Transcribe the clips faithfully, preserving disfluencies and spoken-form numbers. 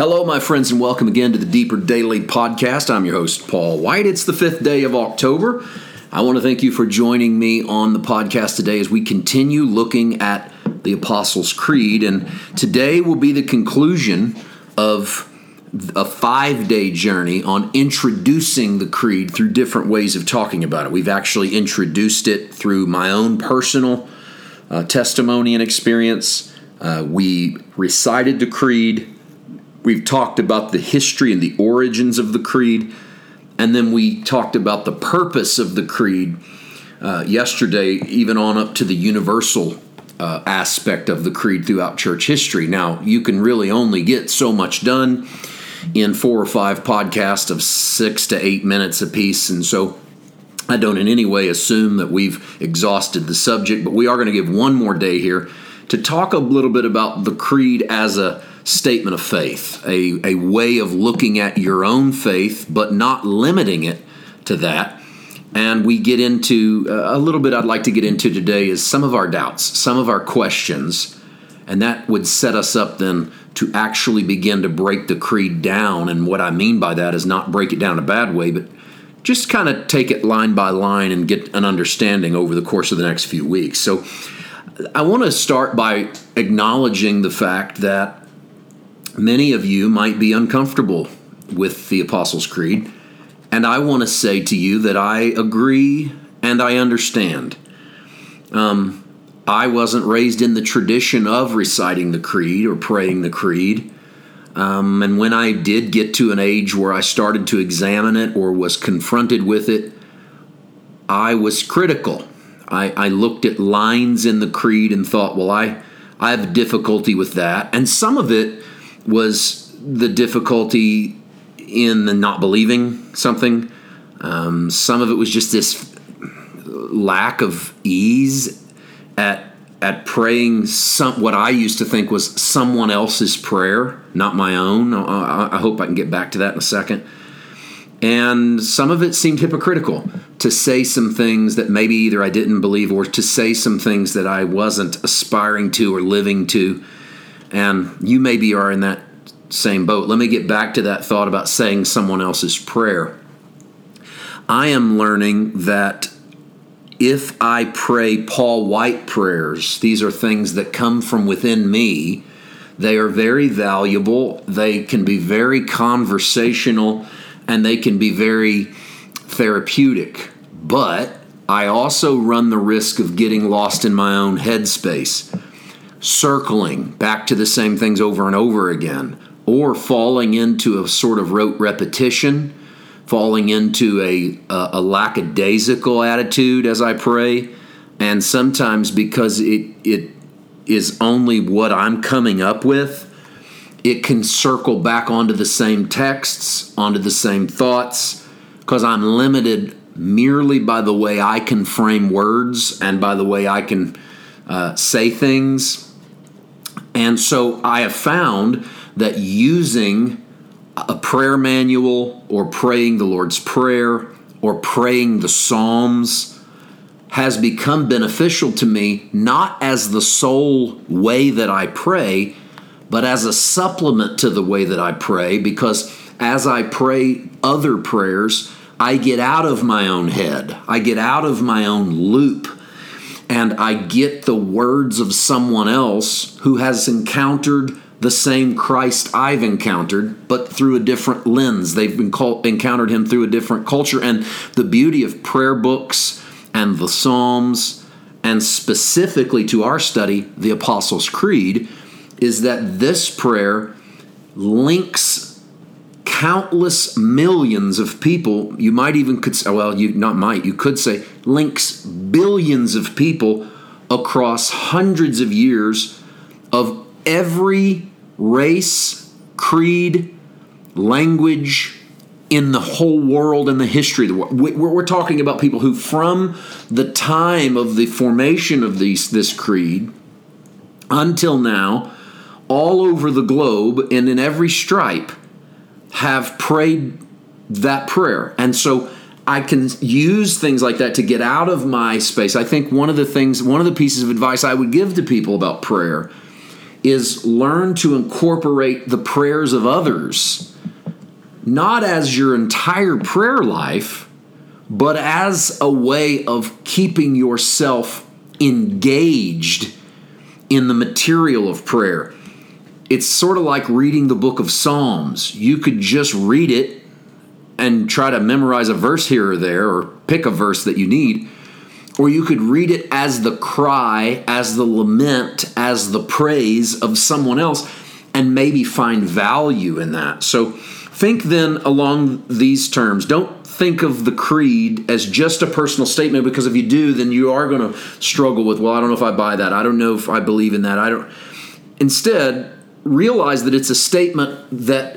Hello, my friends, and welcome again to the Deeper Daily Podcast. I'm your host, Paul White. It's the fifth day of October. I want to thank you for joining me on the podcast today as we continue looking at the Apostles' Creed. And today will be the conclusion of a five-day journey on introducing the Creed through different ways of talking about it. We've actually introduced it through my own personal uh, testimony and experience. Uh, we recited the Creed. We've talked about the history and the origins of the Creed. And then we talked about the purpose of the Creed uh, yesterday, even on up to the universal uh, aspect of the Creed throughout church history. Now, you can really only get so much done in four or five podcasts of six to eight minutes apiece. And so I don't in any way assume that we've exhausted the subject, but we are going to give one more day here to talk a little bit about the Creed as a statement of faith, a, a way of looking at your own faith, but not limiting it to that. And we get into uh, a little bit I'd like to get into today is some of our doubts, some of our questions, and that would set us up then to actually begin to break the Creed down. And what I mean by that is not break it down in a bad way, but just kind of take it line by line and get an understanding over the course of the next few weeks. So I want to start by acknowledging the fact that many of you might be uncomfortable with the Apostles' Creed, and I want to say to you that I agree and I understand. Um, I wasn't raised in the tradition of reciting the Creed or praying the Creed, um, and when I did get to an age where I started to examine it or was confronted with it, I was critical. I, I looked at lines in the Creed and thought, well, I, I have difficulty with that, and some of it was the difficulty in the not believing something. Um, some of it was just this lack of ease at at praying some, what I used to think was someone else's prayer, not my own. I, I hope I can get back to that in a second. And some of it seemed hypocritical to say some things that maybe either I didn't believe or to say some things that I wasn't aspiring to or living to. And you maybe are in that same boat. Let me get back to that thought about saying someone else's prayer. I am learning that if I pray Paul White prayers, these are things that come from within me. They are very valuable. They can be very conversational, and they can be very therapeutic. But I also run the risk of getting lost in my own headspace, circling back to the same things over and over again, or falling into a sort of rote repetition, falling into a, a, a lackadaisical attitude as I pray, and sometimes because it it is only what I'm coming up with, it can circle back onto the same texts, onto the same thoughts, because I'm limited merely by the way I can frame words and by the way I can uh, say things. And so I have found that using a prayer manual or praying the Lord's Prayer or praying the Psalms has become beneficial to me, not as the sole way that I pray, but as a supplement to the way that I pray, because as I pray other prayers, I get out of my own head. I get out of my own loop. And I get the words of someone else who has encountered the same Christ I've encountered, but through a different lens. They've been called, encountered him through a different culture. And the beauty of prayer books and the Psalms, and specifically to our study, the Apostles' Creed, is that this prayer links countless millions of people. You might even could say, well, you not might, you could say, links billions of people across hundreds of years of every race, creed, language in the whole world and the history of the world. We're talking about people who, from the time of the formation of these, this creed until now, all over the globe and in every stripe, have prayed that prayer. And so I can use things like that to get out of my space. I think one of the things, one of the pieces of advice I would give to people about prayer is learn to incorporate the prayers of others, not as your entire prayer life, but as a way of keeping yourself engaged in the material of prayer. It's sort of like reading the book of Psalms. You could just read it and try to memorize a verse here or there, or pick a verse that you need. Or you could read it as the cry, as the lament, as the praise of someone else, and maybe find value in that. So think then along these terms. Don't think of the creed as just a personal statement, because if you do, then you are going to struggle with, well, I don't know if I buy that. I don't know if I believe in that. I don't. Instead, realize that it's a statement that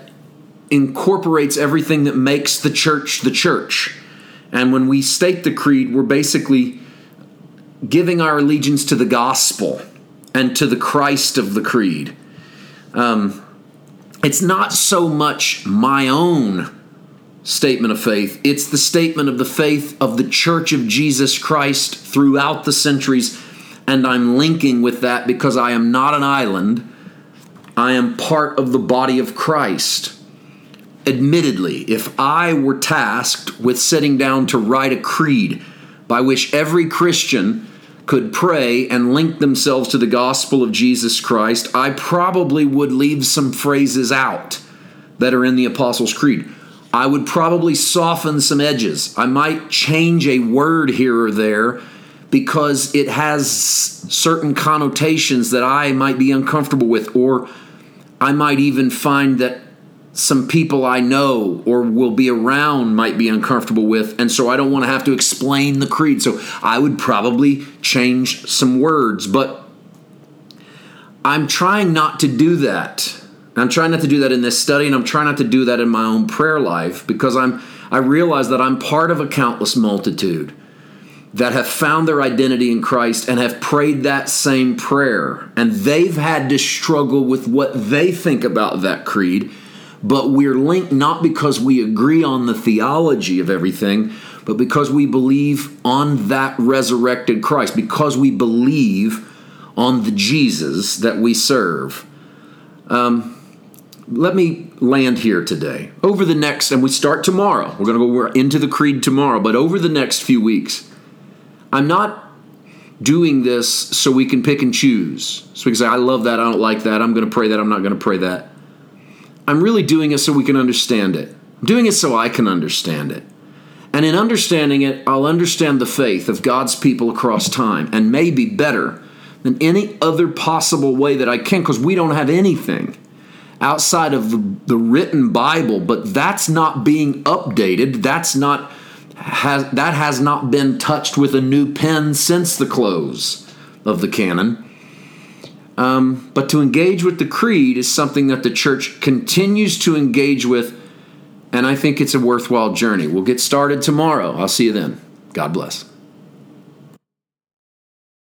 incorporates everything that makes the church the church. And when we state the creed, we're basically giving our allegiance to the gospel and to the Christ of the creed. Um, it's not so much my own statement of faith. It's the statement of the faith of the Church of Jesus Christ throughout the centuries. And I'm linking with that because I am not an island. I am part of the body of Christ. Admittedly, if I were tasked with sitting down to write a creed by which every Christian could pray and link themselves to the gospel of Jesus Christ, I probably would leave some phrases out that are in the Apostles' Creed. I would probably soften some edges. I might change a word here or there, because it has certain connotations that I might be uncomfortable with, or I might even find that some people I know or will be around might be uncomfortable with, and so I don't want to have to explain the creed. So I would probably change some words, but I'm trying not to do that. I'm trying not to do that in this study, and I'm trying not to do that in my own prayer life, because I'm I realize that I'm part of a countless multitude that have found their identity in Christ and have prayed that same prayer. And they've had to struggle with what they think about that creed, but we're linked not because we agree on the theology of everything, but because we believe on that resurrected Christ, because we believe on the Jesus that we serve. Um, let me land here today. Over the next, and we start tomorrow. We're going to go into the creed tomorrow, but over the next few weeks, I'm not doing this so we can pick and choose. So we can say, I love that, I don't like that, I'm going to pray that, I'm not going to pray that. I'm really doing it so we can understand it. I'm doing it so I can understand it. And in understanding it, I'll understand the faith of God's people across time, and maybe better than any other possible way that I can, because we don't have anything outside of the, the written Bible, but that's not being updated. That's not... Has, that has not been touched with a new pen since the close of the canon. Um, but to engage with the creed is something that the church continues to engage with, and I think it's a worthwhile journey. We'll get started tomorrow. I'll see you then. God bless.